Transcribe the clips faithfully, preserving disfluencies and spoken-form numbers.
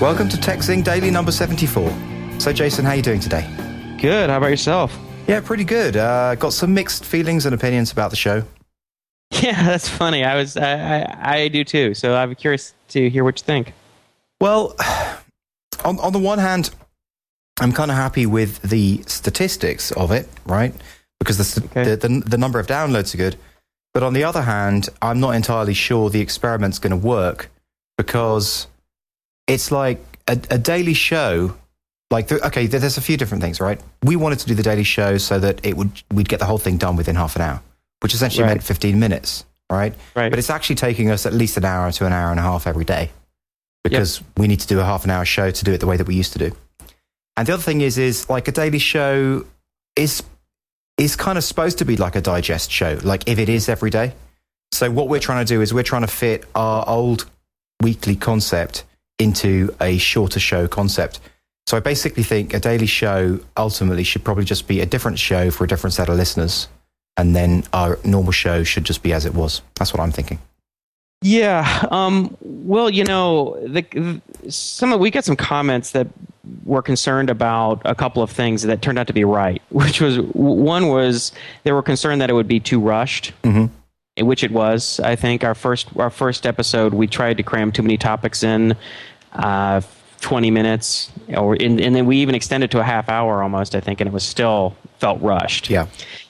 Welcome to TechZing Daily number seventy-four. So Jason, how are you doing today? Good, how about yourself? Yeah, pretty good. Uh, got some mixed feelings and opinions about the show. Yeah, that's funny. I was, I, I, I do too. So I'm curious to hear what you think. Well, on on the one hand, I'm kind of happy with the statistics of it, right? Because the, okay. the, the the number of downloads are good. But on the other hand, I'm not entirely sure the experiment's going to work because it's like a, a daily show. Like, the, okay, there's a few different things, right? We wanted to do the daily show so that it would we'd get the whole thing done within half an hour, which essentially right. meant fifteen minutes, right? right? But it's actually taking us at least an hour to an hour and a half every day because yep. we need to do a half an hour show to do it the way that we used to do. And the other thing is, is like a daily show is is kind of supposed to be like a digest show, like if it is every day. So what we're trying to do is we're trying to fit our old weekly concept into a shorter show concept. So I basically think a daily show ultimately should probably just be a different show for a different set of listeners. And then our normal show should just be as it was. That's what I'm thinking. Yeah. Um, well, you know, the, the, some of, we got some comments that were concerned about a couple of things that turned out to be right, which was one was they were concerned that it would be too rushed, mm-hmm. which it was. I think our first our first episode, we tried to cram too many topics in uh, twenty minutes, or in, and then we even extended to a half hour almost, I think, and it was still felt rushed. Yeah.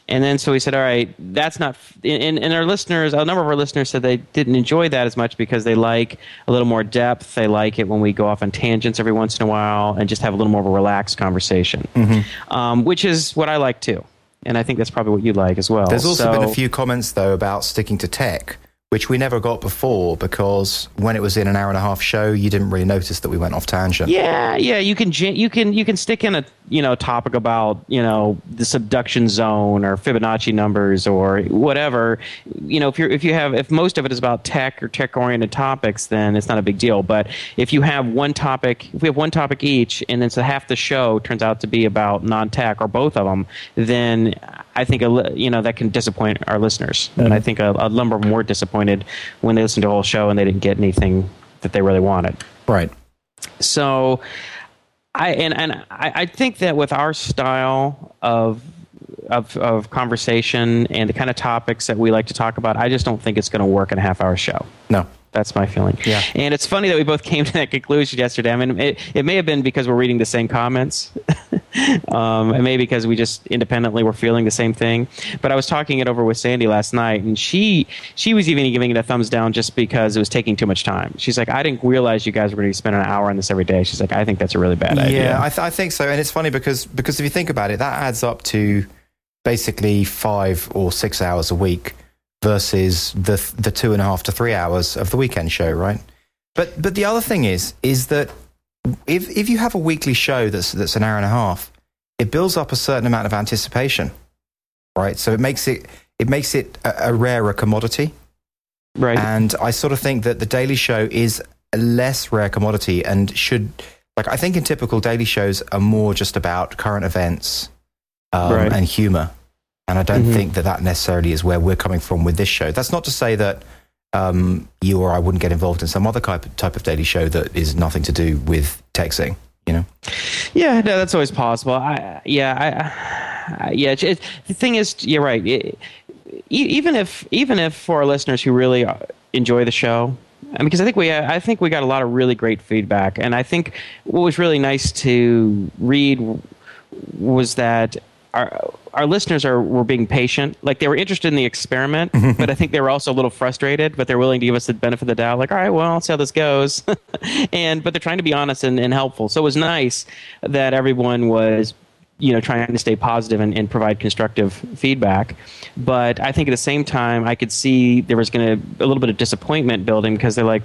And then so we said, all right, that's not – and and our listeners – a number of our listeners said they didn't enjoy that as much because they like a little more depth. They like it when we go off on tangents every once in a while and just have a little more of a relaxed conversation, mm-hmm. um, which is what I like too. And I think that's probably what you like as well. There's also so, been a few comments, though, about sticking to tech, which we never got before because when it was in an hour and a half show, you didn't really notice that we went off tangent. Yeah, yeah, you can you can you can stick in a you know topic about you know the subduction zone or Fibonacci numbers or whatever. You know, if you if you have if most of it is about tech or tech oriented topics, then it's not a big deal. But if you have one topic, if we have one topic each, and then so half the show turns out to be about non tech or both of them, then I think a, you know that can disappoint our listeners, mm-hmm. and I think a, a number of them were disappointed when they listened to a whole show and they didn't get anything that they really wanted. Right. So, I and, and I, I think that with our style of, of of conversation and the kind of topics that we like to talk about, I just don't think it's going to work in a half-hour show. No. That's my feeling. Yeah. And it's funny that we both came to that conclusion yesterday. I mean, it, it may have been because we're reading the same comments. um, it may be because we just independently were feeling the same thing. But I was talking it over with Sandy last night, and she she was even giving it a thumbs down just because it was taking too much time. She's like, I didn't realize you guys were going to spend an hour on this every day. She's like, I think that's a really bad yeah, idea. Yeah, I, th- I think so. And it's funny because because if you think about it, that adds up to basically five or six hours a week versus the the two and a half to three hours of the weekend show, right? But but the other thing is is that if if you have a weekly show that's that's an hour and a half, it builds up a certain amount of anticipation, right? So it makes it it makes it a, a rarer commodity, right? And I sort of think that the daily show is a less rare commodity and should like I think in typical daily shows are more just about current events um, right. and humor. And I don't mm-hmm. think that that necessarily is where we're coming from with this show. That's not to say that um, you or I wouldn't get involved in some other type of, type of daily show that is nothing to do with texting, you know? Yeah, no, that's always possible. I, yeah, I, I, yeah. It, it, the thing is, you're right. It, even if, even if for our listeners who really enjoy the show, I mean, because I think we, I think we got a lot of really great feedback, and I think what was really nice to read was that our our listeners are were being patient. Like they were interested in the experiment, but I think they were also a little frustrated, but they're willing to give us the benefit of the doubt. Like, all right, well, let's see how this goes. and but they're trying to be honest and, and helpful. So it was nice that everyone was, you know, trying to stay positive and, and provide constructive feedback. But I think at the same time I could see there was gonna a little bit of disappointment building because they're like,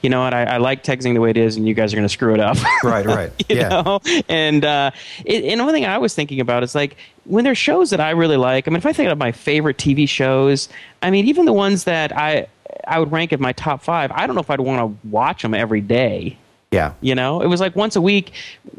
you know what, I, I like texting the way it is, and you guys are going to screw it up. right, right. you yeah. know? And, uh, it, and one thing I was thinking about is, like, when there's shows that I really like, I mean, if I think of my favorite T V shows, I mean, even the ones that I I would rank in my top five, I don't know if I'd want to watch them every day. Yeah. You know, it was like once a week,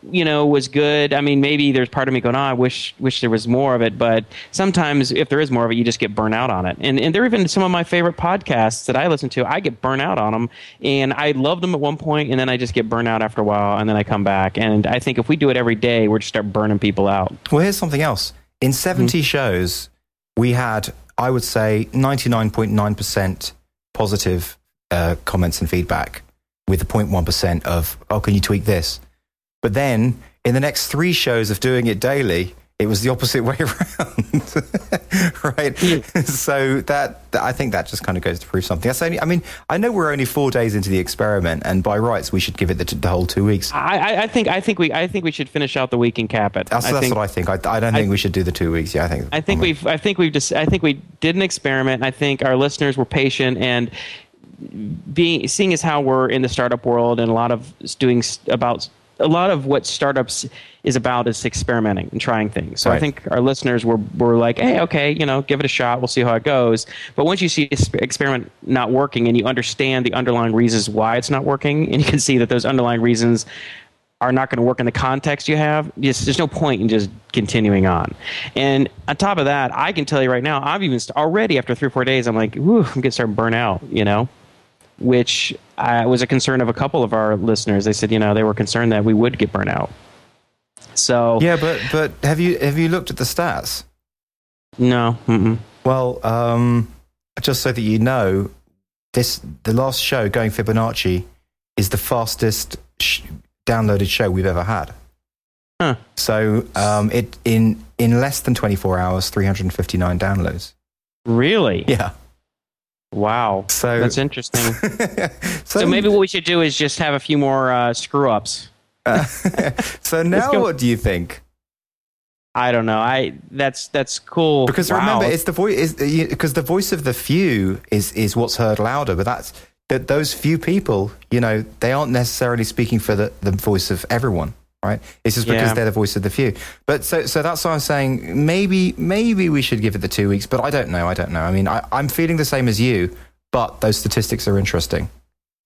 you know, was good. I mean, maybe there's part of me going, oh, I wish wish there was more of it. But sometimes if there is more of it, you just get burnt out on it. And and there are even some of my favorite podcasts that I listen to. I get burnt out on them. And I loved them at one point, and then I just get burnt out after a while, and then I come back. And I think if we do it every day, we're just start burning people out. Well, here's something else. In seventy mm-hmm. shows, we had, I would say, ninety-nine point nine percent positive uh, comments and feedback, with the zero point one percent of, oh, can you tweak this? But then, in the next three shows of doing it daily, it was the opposite way around, right? Yeah. So that, I think that just kind of goes to prove something. That's only, I mean, I know we're only four days into the experiment, and by rights, we should give it the, the whole two weeks. I, I think, I think we, I think we should finish out the week and cap it. That's, I that's think, what I think. I, I don't think I, we should do the two weeks. Yeah, I think. I think I'm we've, I think we've just, I think we did an experiment. I think our listeners were patient and. Being, seeing as how we're in the startup world and a lot of doing about a lot of what startups is about is experimenting and trying things. So right. I think our listeners were were like, hey, okay, you know, give it a shot. We'll see how it goes. But once you see experiment not working and you understand the underlying reasons why it's not working, and you can see that those underlying reasons are not going to work in the context you have, just, there's no point in just continuing on. And on top of that, I can tell you right now, I've even st- already after three or four days, I'm like, ooh, I'm getting started to burn out, you know? Which uh, was a concern of a couple of our listeners. They said, you know, they were concerned that we would get burnt out. So yeah, but but have you have you looked at the stats? No. Mm-mm. Well, um, just so that you know, this the last show, Going Fibonacci, is the fastest sh- downloaded show we've ever had. Huh. So um, it in in less than twenty-four hours, three hundred fifty-nine downloads. Really? Yeah. Wow, so that's interesting. so, so maybe what we should do is just have a few more uh, screw-ups. uh, so now what do you think? I don't know. I that's that's cool. Because wow. remember, it's the voice because the voice of the few is, is what's heard louder. But that's that those few people, you know, they aren't necessarily speaking for the, the voice of everyone, right? It's just because yeah. they're the voice of the few. But so so that's why I'm saying maybe maybe we should give it the two weeks, but I don't know, I don't know. I mean, I, I'm feeling the same as you, but those statistics are interesting.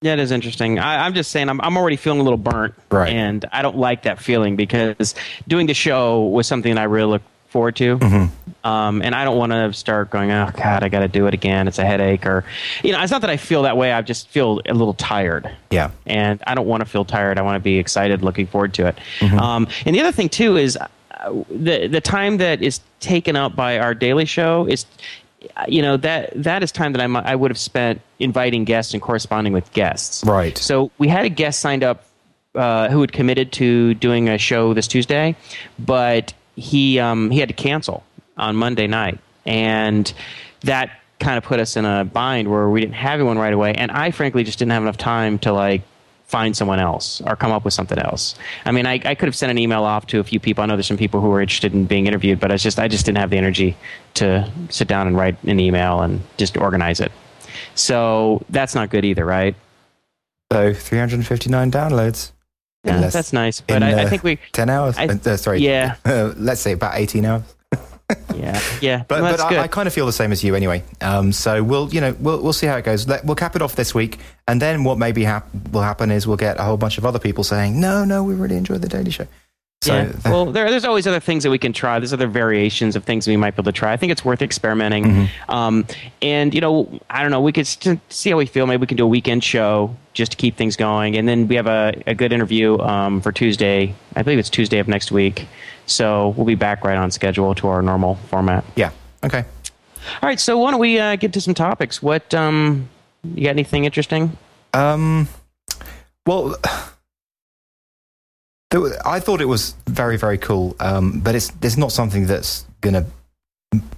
Yeah, it is interesting. I, I'm just saying I'm I'm already feeling a little burnt, right. and I don't like that feeling because doing the show was something I really looked forward to. Mm-hmm. Um, and I don't want to start going, oh, God, I got to do it again. It's a headache. Or, you know, it's not that I feel that way. I just feel a little tired. Yeah. And I don't want to feel tired. I want to be excited, looking forward to it. Mm-hmm. Um, and the other thing, too, is the the time that is taken up by our daily show is, you know, that that is time that I, I would have spent inviting guests and corresponding with guests. Right. So we had a guest signed up uh, who had committed to doing a show this Tuesday, but He um, he had to cancel on Monday night, and that kind of put us in a bind where we didn't have anyone right away. And I frankly just didn't have enough time to like find someone else or come up with something else. I mean, I, I could have sent an email off to a few people. I know there's some people who were interested in being interviewed, but I just I just didn't have the energy to sit down and write an email and just organize it. So that's not good either, right? So three hundred fifty-nine downloads. Yeah, less, that's nice, but I, uh, I think we ten hours. I, uh, sorry, yeah. Uh, let's say about eighteen hours. yeah, yeah. But well, but I, I kind of feel the same as you anyway. Um, so we'll you know we'll we'll see how it goes. Let, we'll cap it off this week, and then what maybe hap- will happen is we'll get a whole bunch of other people saying, no, no, we really enjoyed the Daily Show. So yeah. That, well, there, there's always other things that we can try. There's other variations of things we might be able to try. I think it's worth experimenting. Mm-hmm. Um, and, you know, I don't know. We could st- see how we feel. Maybe we can do a weekend show just to keep things going. And then we have a, a good interview um, for Tuesday. I believe it's Tuesday of next week. So we'll be back right on schedule to our normal format. Yeah. Okay. All right. So why don't we uh, get to some topics? What, um, you got anything interesting? Um, well... I thought it was very, very cool, um, but it's it's not something that's going to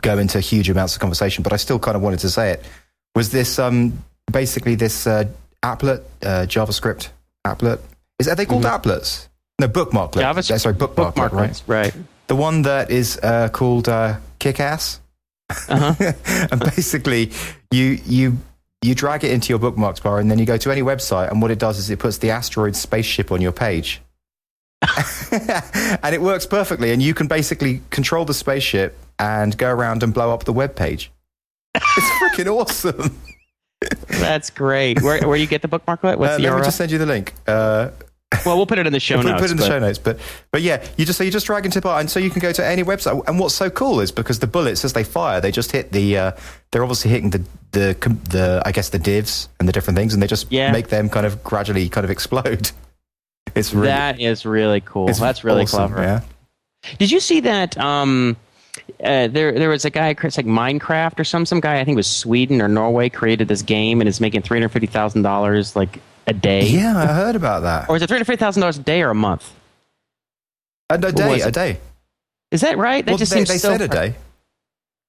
go into huge amounts of conversation, but I still kind of wanted to say it, was this um, basically this uh, applet, uh, JavaScript applet. Is, are they called mm-hmm. applets? No, bookmarklets. JavaScript. Yeah, sorry, bookmarklet, bookmarklet, right? Right. The one that is uh, called uh, Kick-Ass. Uh-huh. And basically, you you... you drag it into your bookmarks bar, and then you go to any website, and what it does is it puts the asteroid spaceship on your page. And it works perfectly, and you can basically control the spaceship and go around and blow up the web page. It's freaking awesome. That's great. Where where you get the bookmarklet? What's uh, the U R L? Let me just send you the link. Uh, Well, we'll put it in the show we'll notes. We'll put it in the but... show notes. But but yeah, you just so you just drag and tip out, and so you can go to any website. And what's so cool is because the bullets, as they fire, they just hit the. Uh, they're obviously hitting the, the the I guess the divs and the different things, and they just yeah. make them kind of gradually kind of explode. It's really, that is really cool. It's That's really awesome, clever. Yeah. Did you see that? Um, Uh, there there was a guy, it's like Minecraft or some some guy, I think it was Sweden or Norway, created this game and is making three hundred fifty thousand dollars like a day. Yeah, I heard about that. Or is it three hundred fifty thousand dollars a day or a month? A, a day, a day. Is that right? That well, just they, seems they so said hard. A day.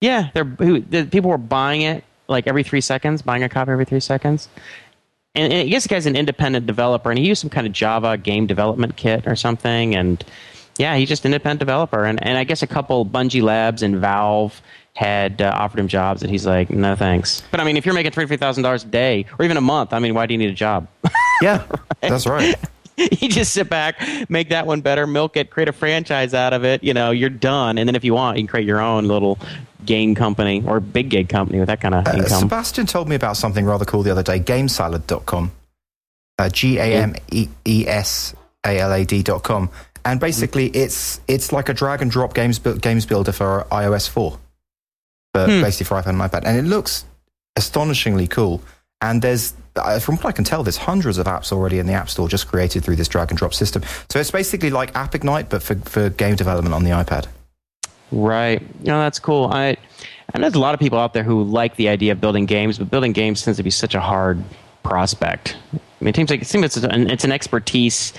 Yeah, they're, who, the, people were buying it like every three seconds, buying a copy every three seconds. And, and I guess the guy's an independent developer, and he used some kind of Java game development kit or something, and... Yeah, he's just an independent developer, and, and I guess a couple Bungie Labs and Valve had uh, offered him jobs, and he's like, no thanks. But I mean, if you're making three hundred fifty thousand dollars a day or even a month, I mean, why do you need a job? Yeah, right? That's right. You just sit back, make that one better, milk it, create a franchise out of it. You know, you're done, and then if you want, you can create your own little game company or big gig company with that kind of uh, income. Sebastian told me about something rather cool the other day, Game Salad dot com, uh, G A M E S A L A D dot com. And basically, it's it's like a drag and drop games games builder for i O S four, but hmm. basically for iPhone and iPad. And it looks astonishingly cool. And there's, from what I can tell, there's hundreds of apps already in the App Store just created through this drag and drop system. So it's basically like App Ignite, but for, for game development on the iPad. Right. No, that's cool. I, I know there's a lot of people out there who like the idea of building games, but building games tends to be such a hard prospect. I mean, it seems like it seems it's an, it's an expertise.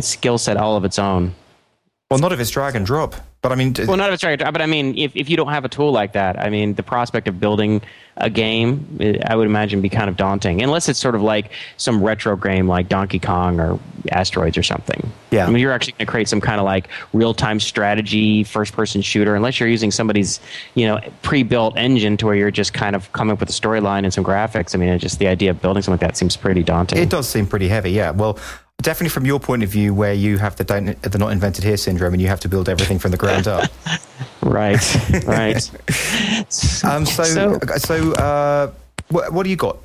Skill set all of its own. Well, not if it's drag and drop, but I mean... Well, not if it's drag and drop, but I mean, if, if you don't have a tool like that, I mean, the prospect of building a game, it, I would imagine, be kind of daunting, unless it's sort of like some retro game like Donkey Kong or Asteroids or something. Yeah. I mean, you're actually going to create some kind of like real-time strategy, first-person shooter, unless you're using somebody's, you know, pre-built engine to where you're just kind of coming up with a storyline and some graphics. I mean, it's just the idea of building something like that seems pretty daunting. It does seem pretty heavy, yeah. Well... Definitely from your point of view, where you have the, don't, the not invented here syndrome and you have to build everything from the ground up. Right, right. um, so, so, so uh, what, what do you got?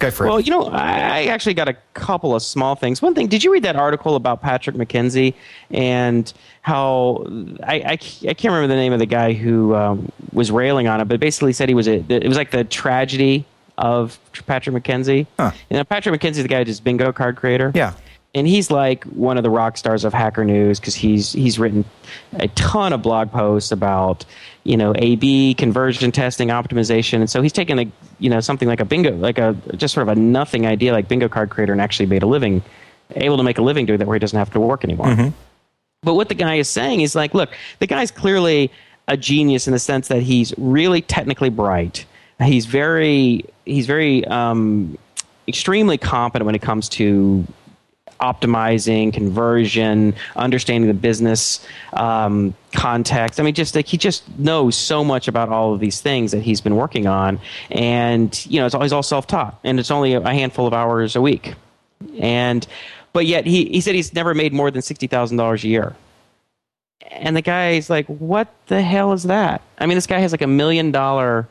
Go for it. Well, you know, I actually got a couple of small things. One thing, did you read that article about Patrick McKenzie and how, I, I, I can't remember the name of the guy who um, was railing on it, but basically said he was, a, it was like the tragedy of Patrick McKenzie. Huh. You know, Patrick McKenzie is the guy who does Bingo Card Creator. Yeah. And he's like one of the rock stars of Hacker News because he's he's written a ton of blog posts about, you know, A B conversion testing, optimization, and so he's taken a you know something like a bingo, like a just sort of a nothing idea like Bingo Card Creator, and actually made a living, able to make a living doing that where he doesn't have to work anymore. Mm-hmm. But what the guy is saying is like, look, the guy's clearly a genius in the sense that he's really technically bright. He's very he's very um, extremely competent when it comes to optimizing, conversion, understanding the business um, context. I mean, just like he just knows so much about all of these things that he's been working on, and you know, it's always all self-taught, and it's only a handful of hours a week. And but yet he he said he's never made more than sixty thousand dollars a year. And the guy's like, "What the hell is that?" I mean, this guy has like a million dollar.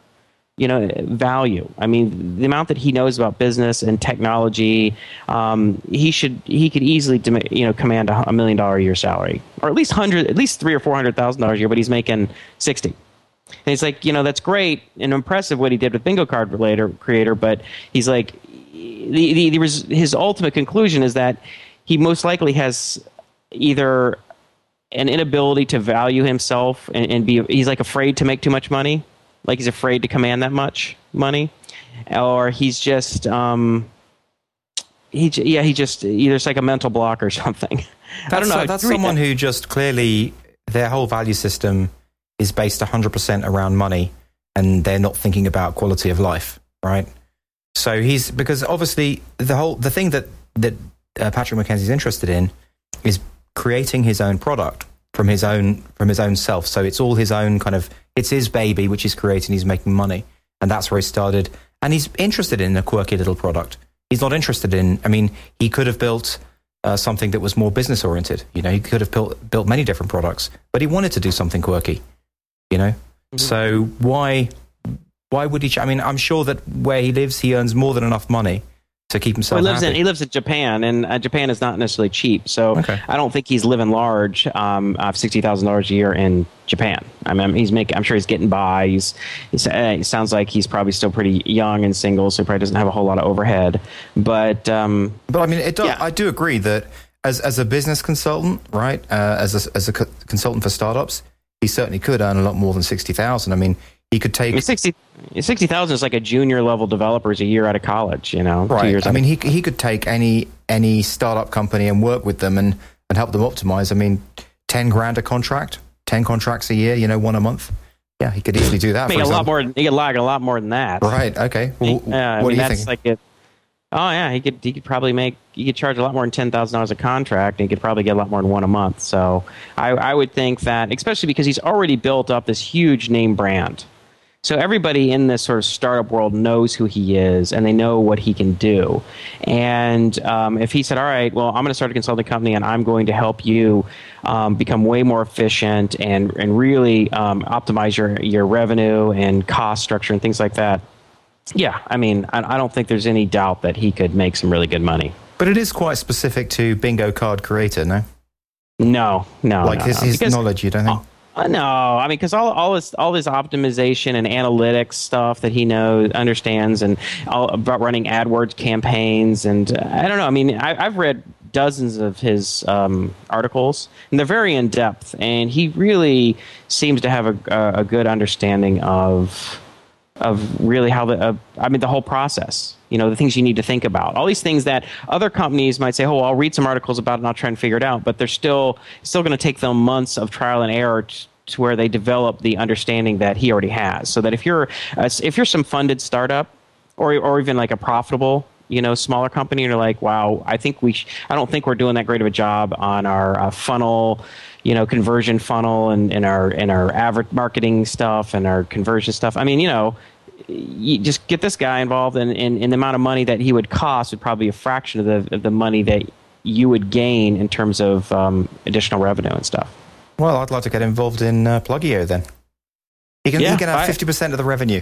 You know, value. I mean, the amount that he knows about business and technology, um, he should, he could easily, you know, command a million dollar a year salary, or at least hundred, at least three or four hundred thousand dollars a year. But he's making sixty, and he's like, you know, that's great and impressive what he did with Bingo Card Creator. But he's like, the, the, the res, his ultimate conclusion is that he most likely has either an inability to value himself and, and be, he's like afraid to make too much money. Like he's afraid to command that much money, or he's just um, he yeah he just either it's like a mental block or something. That's I don't know. A, that's someone that. who just clearly their whole value system is based one hundred percent around money, and they're not thinking about quality of life, right? So he's because obviously the whole the thing that that uh, Patrick McKenzie's interested in is creating his own product from his own from his own self. So it's all his own kind of. It's his baby, which he's creating. He's making money, and that's where he started. And he's interested in a quirky little product. He's not interested in. I mean, he could have built uh, something that was more business oriented. You know, he could have built built many different products, but he wanted to do something quirky. You know, mm-hmm. so why why would he? Ch- I mean, I'm sure that where he lives, he earns more than enough money to keep himself well, he lives happy. In, he lives in Japan, and uh, Japan is not necessarily cheap. So okay. I don't think he's living large um, of sixty thousand dollars a year in Japan. I mean, he's making, I'm sure he's getting by. He's, he's, uh, it sounds like he's probably still pretty young and single, so he probably doesn't have a whole lot of overhead. But um, but I mean, it does, yeah. I do agree that as as a business consultant, right, uh, as a, as a co- consultant for startups, he certainly could earn a lot more than sixty thousand dollars. I mean, he could take I mean, sixty thousand is like a junior level developer's a year out of college, you know. Right. Two years I mean, he he could take any any startup company and work with them and, and help them optimize. I mean, ten grand a contract, ten contracts a year, you know, one a month. Yeah, he could easily do that. Make a lot more. He could log a lot more than that. Right. Okay. Well, he, uh, what I mean, are you that's thinking? Like a, oh yeah, he could he could probably make he could charge a lot more than ten thousand dollars a contract, and he could probably get a lot more than one a month. So I, I would think that, especially because he's already built up this huge name brand. So everybody in this sort of startup world knows who he is, and they know what he can do. And um, if he said, all right, well, I'm going to start a consulting company, and I'm going to help you um, become way more efficient and, and really um, optimize your, your revenue and cost structure and things like that. Yeah, I mean, I, I don't think there's any doubt that he could make some really good money. But it is quite specific to Bingo Card Creator, no? No, no. Like no, his, no. his because, knowledge, you don't think? Oh, No, I mean, because all all this all this optimization and analytics stuff that he knows, understands, and all about running AdWords campaigns, and uh, I don't know. I mean, I, I've read dozens of his um, articles, and they're very in depth, and he really seems to have a a good understanding of of really how the uh, I mean the whole process. You know, the things you need to think about. All these things that other companies might say, oh, well, I'll read some articles about it and I'll try and figure it out. But they're still still going to take them months of trial and error t- to where they develop the understanding that he already has. So that if you're uh, if you're some funded startup or or even like a profitable, you know, smaller company, and you're like, wow, I think we sh- I don't think we're doing that great of a job on our uh, funnel, you know, conversion funnel and, and our and our advert marketing stuff and our conversion stuff. I mean, you know, you just get this guy involved, and, and, and the amount of money that he would cost would probably be a fraction of the of the money that you would gain in terms of um, additional revenue and stuff. Well, I'd like to get involved in uh, Plugio then. He can, yeah, he can have fifty percent of the revenue.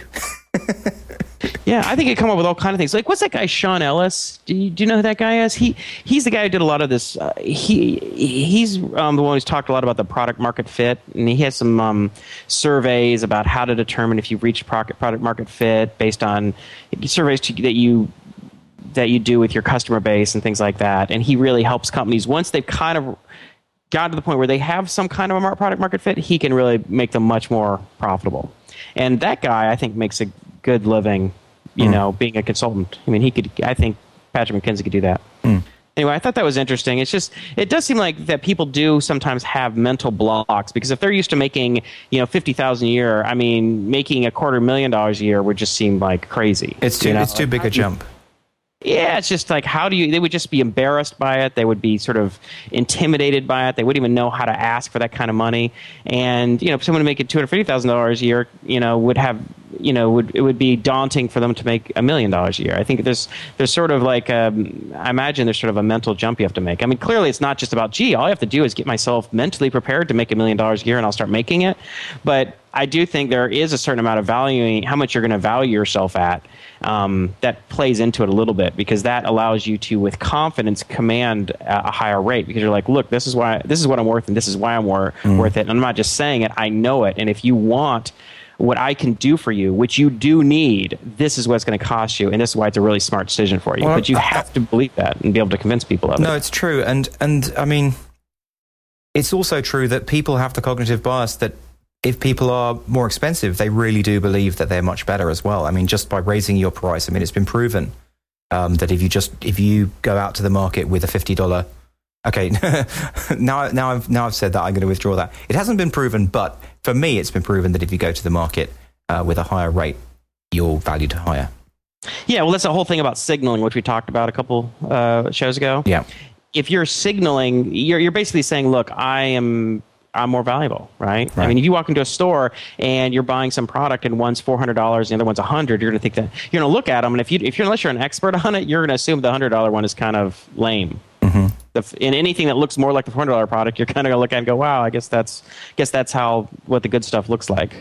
Yeah, I think he'd come up with all kinds of things. Like, what's that guy, Sean Ellis? Do you, do you know who that guy is? He He's the guy who did a lot of this. Uh, he He's um, the one who's talked a lot about the product market fit, and he has some um, surveys about how to determine if you've reached product market fit based on surveys to, that you that you do with your customer base and things like that. And he really helps companies once they've kind of got to the point where they have some kind of a product market fit, he can really make them much more profitable. And that guy, I think, makes a good living, you mm. know, being a consultant. I mean, he could, I think Patrick McKenzie could do that. Mm. Anyway, I thought that was interesting. It's just, it does seem like that people do sometimes have mental blocks, because if they're used to making, you know, fifty thousand a year, I mean, making a quarter million dollars a year would just seem like crazy. It's too, you know? It's too big a jump. Yeah, it's just like, how do you, they would just be embarrassed by it. They would be sort of intimidated by it. They wouldn't even know how to ask for that kind of money. And, you know, someone making two hundred fifty thousand dollars a year, you know, would have, you know, would it would be daunting for them to make a million dollars a year. I think there's there's sort of like, um, I imagine there's sort of a mental jump you have to make. I mean, clearly it's not just about, gee, all I have to do is get myself mentally prepared to make a million dollars a year and I'll start making it. But I do think there is a certain amount of valuing, how much you're going to value yourself at, um, that plays into it a little bit, because that allows you to, with confidence, command a, a higher rate, because you're like, look, this is why, this is what I'm worth, and this is why I'm wor- mm. worth it. And I'm not just saying it, I know it. And if you want what I can do for you, which you do need, this is what it's going to cost you, and this is why it's a really smart decision for you. Well, but you have to believe that and be able to convince people of no, it. No, it's true. And, and I mean, it's also true that people have the cognitive bias that, if people are more expensive, they really do believe that they're much better as well. I mean, just by raising your price, I mean, it's been proven um, that if you just if you go out to the market with a fifty dollars, okay, now now I've now I've said that, I'm going to withdraw that. It hasn't been proven, but for me, it's been proven that if you go to the market uh, with a higher rate, you're valued higher. Yeah, well, that's the whole thing about signaling, which we talked about a couple uh, shows ago. Yeah, if you're signaling, you're you're basically saying, look, I am. I'm more valuable, right? right? I mean, if you walk into a store and you're buying some product and one's four hundred dollars and the other one's one hundred dollars, you're going to think that, you're going to look at them, and if you, if you're, unless you're an expert on it, you're going to assume the one hundred dollars one is kind of lame. Mm-hmm. the, in anything that looks more like the four hundred dollar product, you're kind of going to look at it and go, wow, I guess that's guess that's how what the good stuff looks like.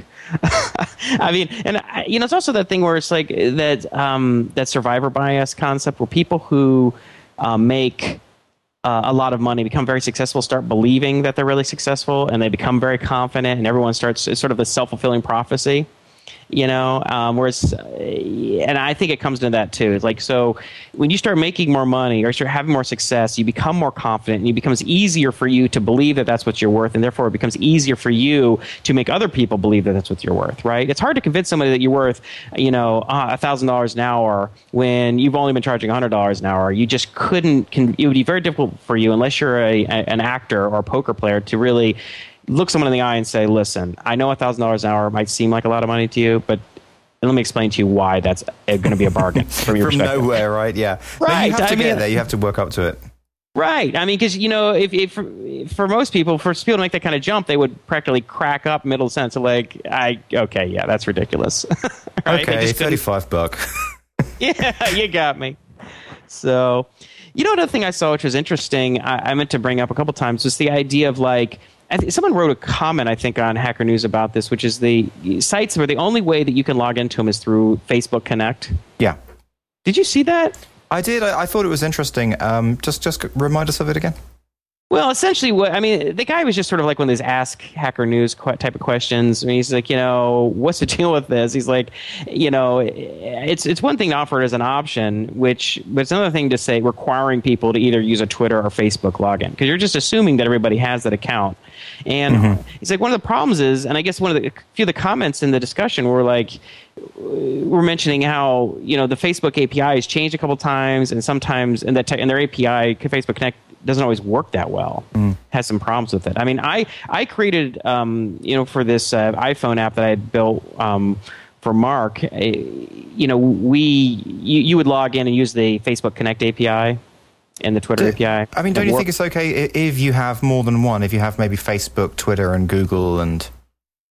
I mean, and I, you know, it's also that thing where it's like that um, that survivor bias concept where people who uh, make uh, a lot of money, become very successful, start believing that they're really successful, and they become very confident, and everyone starts, it's sort of the self-fulfilling prophecy. You know, um, whereas, and I think it comes to that too. It's like, so when you start making more money or start having more success, you become more confident, and it becomes easier for you to believe that that's what you're worth, and therefore it becomes easier for you to make other people believe that that's what you're worth, right? It's hard to convince somebody that you're worth, you know, uh, one thousand dollars an hour when you've only been charging one hundred dollars an hour. You just couldn't, con- it would be very difficult for you unless you're a, a, an actor or a poker player to really look someone in the eye and say, listen, I know one thousand dollars an hour might seem like a lot of money to you, but let me explain to you why that's going to be a bargain from your from perspective. From nowhere, right? Yeah. Right. No, you have to I get mean, there. You have to work up to it. Right. I mean, because, you know, if, if for most people, for people to make that kind of jump, they would practically crack up middle sense of like, I okay, yeah, that's ridiculous. Right? Okay, thirty-five buck. Yeah, you got me. So, you know, another thing I saw which was interesting, I, I meant to bring up a couple times, was the idea of like, I th- someone wrote a comment, I think, on Hacker News about this, which is the sites where the only way that you can log into them is through Facebook Connect. Yeah. Did you see that? I did. I, I thought it was interesting. Um, just, just remind us of it again. Well, essentially, what I mean, the guy was just sort of like one of these ask Hacker News qu- type of questions. I mean, he's like, you know, what's the deal with this? He's like, you know, it's it's one thing to offer it as an option, which, but it's another thing to say requiring people to either use a Twitter or Facebook login, because you're just assuming that everybody has that account. And mm-hmm. he's like, one of the problems is, and I guess one of the a few of the comments in the discussion were like, we're mentioning how, you know, the Facebook A P I has changed a couple times, and sometimes, and that te- and their A P I, Facebook Connect, doesn't always work that well. Mm. Has some problems with it. I mean, I I created um, you know, for this uh, iPhone app that I had built um, for Mark. Uh, you know, we you, you would log in and use the Facebook Connect A P I and the Twitter Do, A P I. I mean, don't you work. think it's okay if you have more than one? If you have maybe Facebook, Twitter, and Google, and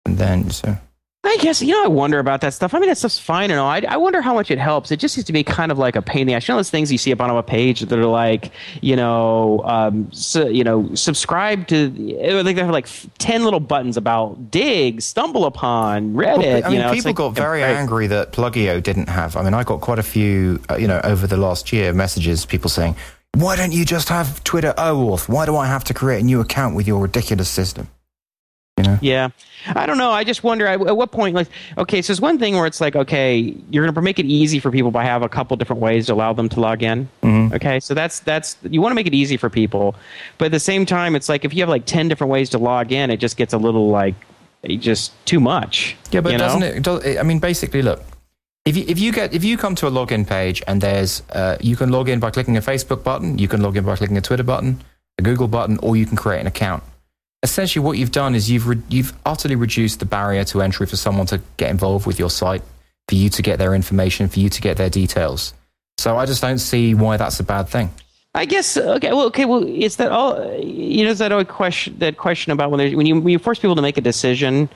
and then so. I guess, you know, I wonder about that stuff. I mean, that stuff's fine and all. I, I wonder how much it helps. It just seems to be kind of like a pain in the ass. You know, those things you see up on a page that are like, you know, um, so, you know, subscribe to. I think they have like ten little buttons about Dig, Stumble Upon, Reddit. Well, I mean, you know, people like, got very right. angry that Plugio didn't have. I mean, I got quite a few, uh, you know, over the last year, messages, people saying, why don't you just have Twitter OAuth? Why do I have to create a new account with your ridiculous system? You know? Yeah, I don't know. I just wonder at what point, like, okay, so there's one thing where it's like, okay, you're going to make it easy for people by have a couple different ways to allow them to log in. Mm-hmm. Okay, so that's that's you want to make it easy for people, but at the same time, it's like if you have like ten different ways to log in, it just gets a little like just too much. Yeah, but you know? doesn't it? Does, I mean, basically, look, if you if you get if you come to a login page and there's uh, you can log in by clicking a Facebook button, you can log in by clicking a Twitter button, a Google button, or you can create an account. Essentially, what you've done is you've re- you've utterly reduced the barrier to entry for someone to get involved with your site, for you to get their information, for you to get their details. So I just don't see why that's a bad thing. I guess okay, well, okay, well, it's that all you know. Is that old question? That question about when when you when you force people to make a decision,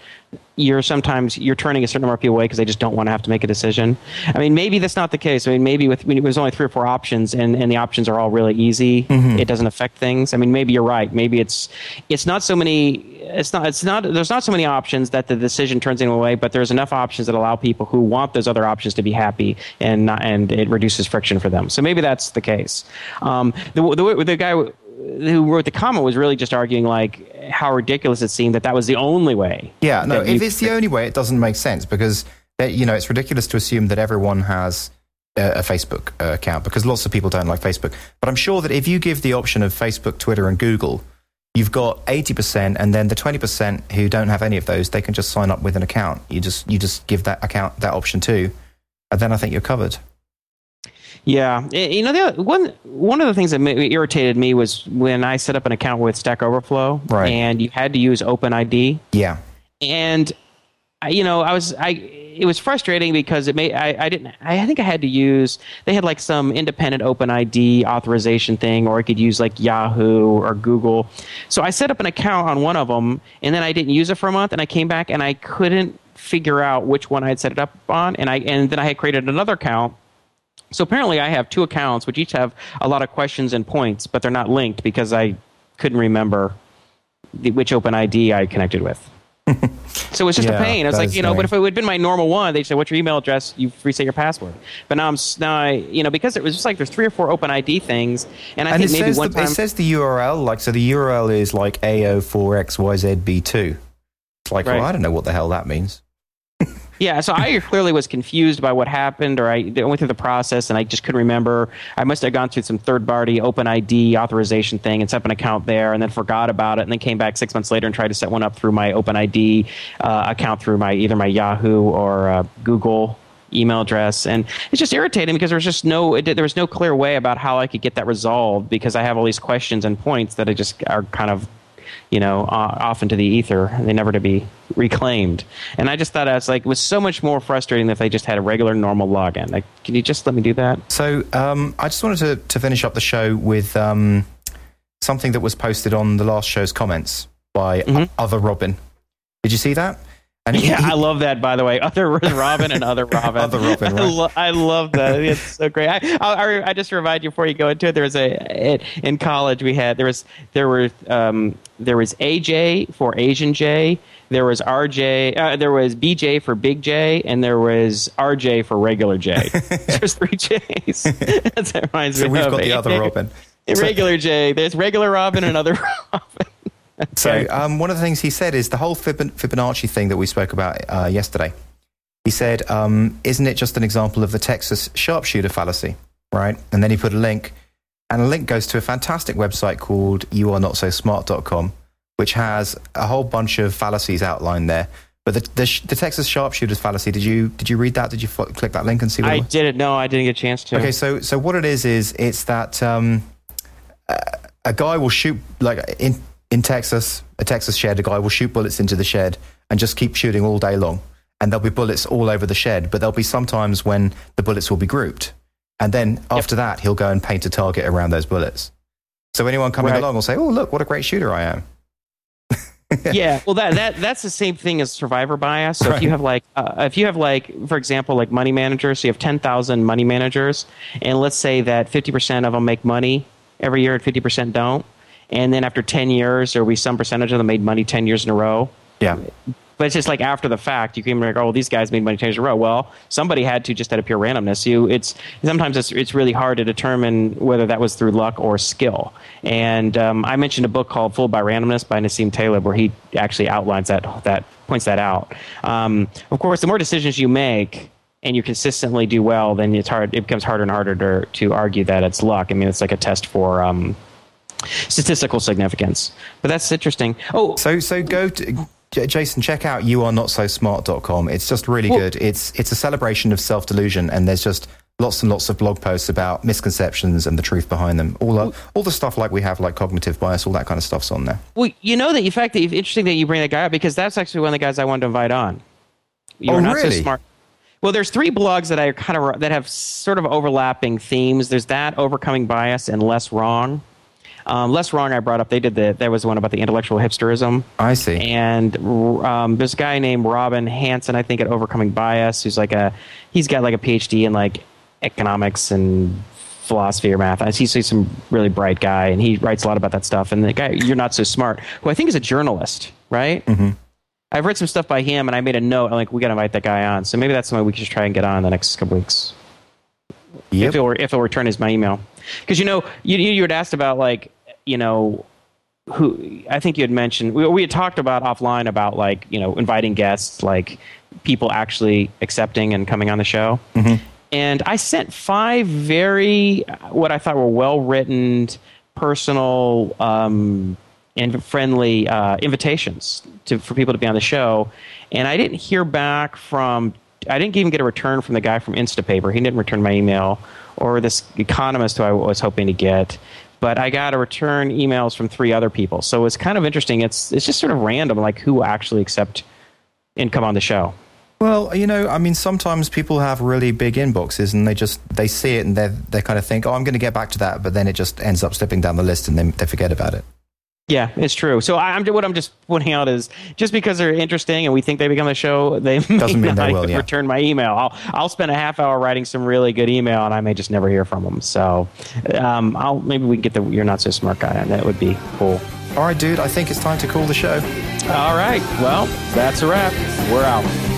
you're sometimes you're turning a certain number of people away because they just don't want to have to make a decision. I mean, maybe that's not the case. I mean, maybe with when it was only three or four options, and, and the options are all really easy. Mm-hmm. It doesn't affect things. I mean, maybe you're right. Maybe it's it's not so many. It's not it's not there's not so many options that the decision turns anyone away. But there's enough options that allow people who want those other options to be happy, and not, and it reduces friction for them. So maybe that's the case. Um, the, the the guy who wrote the comment was really just arguing like how ridiculous it seemed that that was the only way. Yeah, no, if you, it's the only way, it doesn't make sense because, that, you know, it's ridiculous to assume that everyone has a, a Facebook uh, account because lots of people don't like Facebook. But I'm sure that if you give the option of Facebook, Twitter, and Google, you've got eighty percent, and then the twenty percent who don't have any of those, they can just sign up with an account. You just you just give that account that option too, and then I think you're covered. Yeah, you know, the other, one one of the things that irritated me was when I set up an account with Stack Overflow, right. and you had to use OpenID. Yeah, and I, you know, I was I it was frustrating because it made I, I didn't I think I had to use they had like some independent OpenID authorization thing, or I could use like Yahoo or Google. So I set up an account on one of them, and then I didn't use it for a month, and I came back and I couldn't figure out which one I had set it up on, and I and then I had created another account. So apparently I have two accounts which each have a lot of questions and points, but they're not linked because I couldn't remember the, which OpenID I connected with. So it's just yeah, a pain. It's like, you know, annoying. But if it had been my normal one, they'd say, what's your email address? You reset your password. But now I'm, now I, you know, because it was just like there's three or four OpenID things. And I and think maybe one the, time. It says the U R L, like, so the U R L is like A zero four X Y Z B two. It's like, right. Well, I don't know what the hell that means. Yeah, so I clearly was confused by what happened, or I went through the process and I just couldn't remember. I must have gone through some third-party OpenID authorization thing and set up an account there and then forgot about it and then came back six months later and tried to set one up through my OpenID uh, account through my either my Yahoo or uh, Google email address. And it's just irritating because there was just no it, there was no clear way about how I could get that resolved because I have all these questions and points that I just are kind of, you know, uh, off into the ether. They never to be reclaimed. And I just thought I was like, it was so much more frustrating if they just had a regular normal login. Like, can you just let me do that? So um, I just wanted to, to finish up the show with um, something that was posted on the last show's comments by mm-hmm. Other Robin. Did you see that? And yeah, he, he, I love that, by the way. Other Robin and Other Robin. Other Robin, right? I, lo- I love that. It's so great. I, I, I just remind you before you go into it, there was a, in college we had, there was, there were, um, there was A J for Asian J, there was R J, uh, there was B J for Big J, and there was R J for Regular J. There's three J's. That reminds so me we've of got the A J, Other Robin. Regular so, J. There's Regular Robin and Other Robin. So um, one of the things he said is the whole Fibon- Fibonacci thing that we spoke about uh, yesterday. He said, um, isn't it just an example of the Texas sharpshooter fallacy, right? And then he put a link, and a link goes to a fantastic website called you are not so smart dot com, which has a whole bunch of fallacies outlined there. But the, the, the Texas sharpshooter fallacy, did you did you read that? Did you f- click that link and see what I it was? I didn't. No, I didn't get a chance to. Okay, so, so what it is is it's that um, a, a guy will shoot, like... in. In Texas, a Texas shed, a guy will shoot bullets into the shed and just keep shooting all day long. And there'll be bullets all over the shed, but there'll be some times when the bullets will be grouped. And then after yep. that, he'll go and paint a target around those bullets. So anyone coming right. along will say, oh, look, what a great shooter I am. Yeah, well, that that that's the same thing as survivor bias. So right. if you have like, uh, if you have like, for example, like money managers, so you have ten thousand money managers, and let's say that fifty percent of them make money every year, and fifty percent don't. And then after ten years, there will be some percentage of them made money ten years in a row. Yeah. But it's just like after the fact, you can be like, oh, well, these guys made money ten years in a row. Well, somebody had to just out of pure randomness. You, it's Sometimes it's it's really hard to determine whether that was through luck or skill. And um, I mentioned a book called Fooled by Randomness by Nassim Taleb where he actually outlines that, that points that out. Um, of course, the more decisions you make and you consistently do well, then it's hard. It becomes harder and harder to, to argue that it's luck. I mean, it's like a test for... Um, statistical significance. But that's interesting. Oh, so so go to J- Jason, check out you are not so smart dot com. It's just really well, good. It's it's a celebration of self-delusion, and there's just lots and lots of blog posts about misconceptions and the truth behind them. All well, all the stuff like we have, like cognitive bias, all that kind of stuff's on there. Well, you know that the fact that it's interesting that you bring that guy up because that's actually one of the guys I wanted to invite on. You're oh, not really? So smart. Well, there's three blogs that I kind of that have sort of overlapping themes. There's that, Overcoming Bias, and Less Wrong. Um, Less Wrong I brought up. They did the. There was one about the intellectual hipsterism. I see. And um, there's a guy named Robin Hanson, I think, at Overcoming Bias, who's like a. He's got like a P H D in like economics and philosophy or math. I see, see some really bright guy, and he writes a lot about that stuff. And the guy, You're Not So Smart, who I think is a journalist, right? Mm-hmm. I've read some stuff by him, and I made a note. I'm like, we got to invite that guy on. So maybe that's something we can just try and get on in the next couple weeks. Yep. If, it'll, if it'll return as my email. Because, you know, you you had asked about, like, you know, who I think you had mentioned. We, we had talked about offline about, like, you know, inviting guests, like people actually accepting and coming on the show. Mm-hmm. And I sent five very, what I thought were well-written, personal, um, and friendly uh, invitations to for people to be on the show. And I didn't hear back from... I didn't even get a return from the guy from Instapaper. He didn't return my email, or this economist who I was hoping to get. But I got a return emails from three other people. So it's kind of interesting. It's it's just sort of random, like who actually accept and come on the show. Well, you know, I mean, sometimes people have really big inboxes and they just they see it and they they kind of think, oh, I'm going to get back to that, but then it just ends up slipping down the list and then they forget about it. Yeah, it's true. So I, I'm what I'm just pointing out is just because they're interesting and we think they become a show, they doesn't may mean not they will, yeah. return my email. I'll I'll spend a half hour writing some really good email, and I may just never hear from them. So um, I'll maybe we can get the You're Not So Smart guy, and that would be cool. All right, dude, I think it's time to call the show. All right, well, that's a wrap. We're out.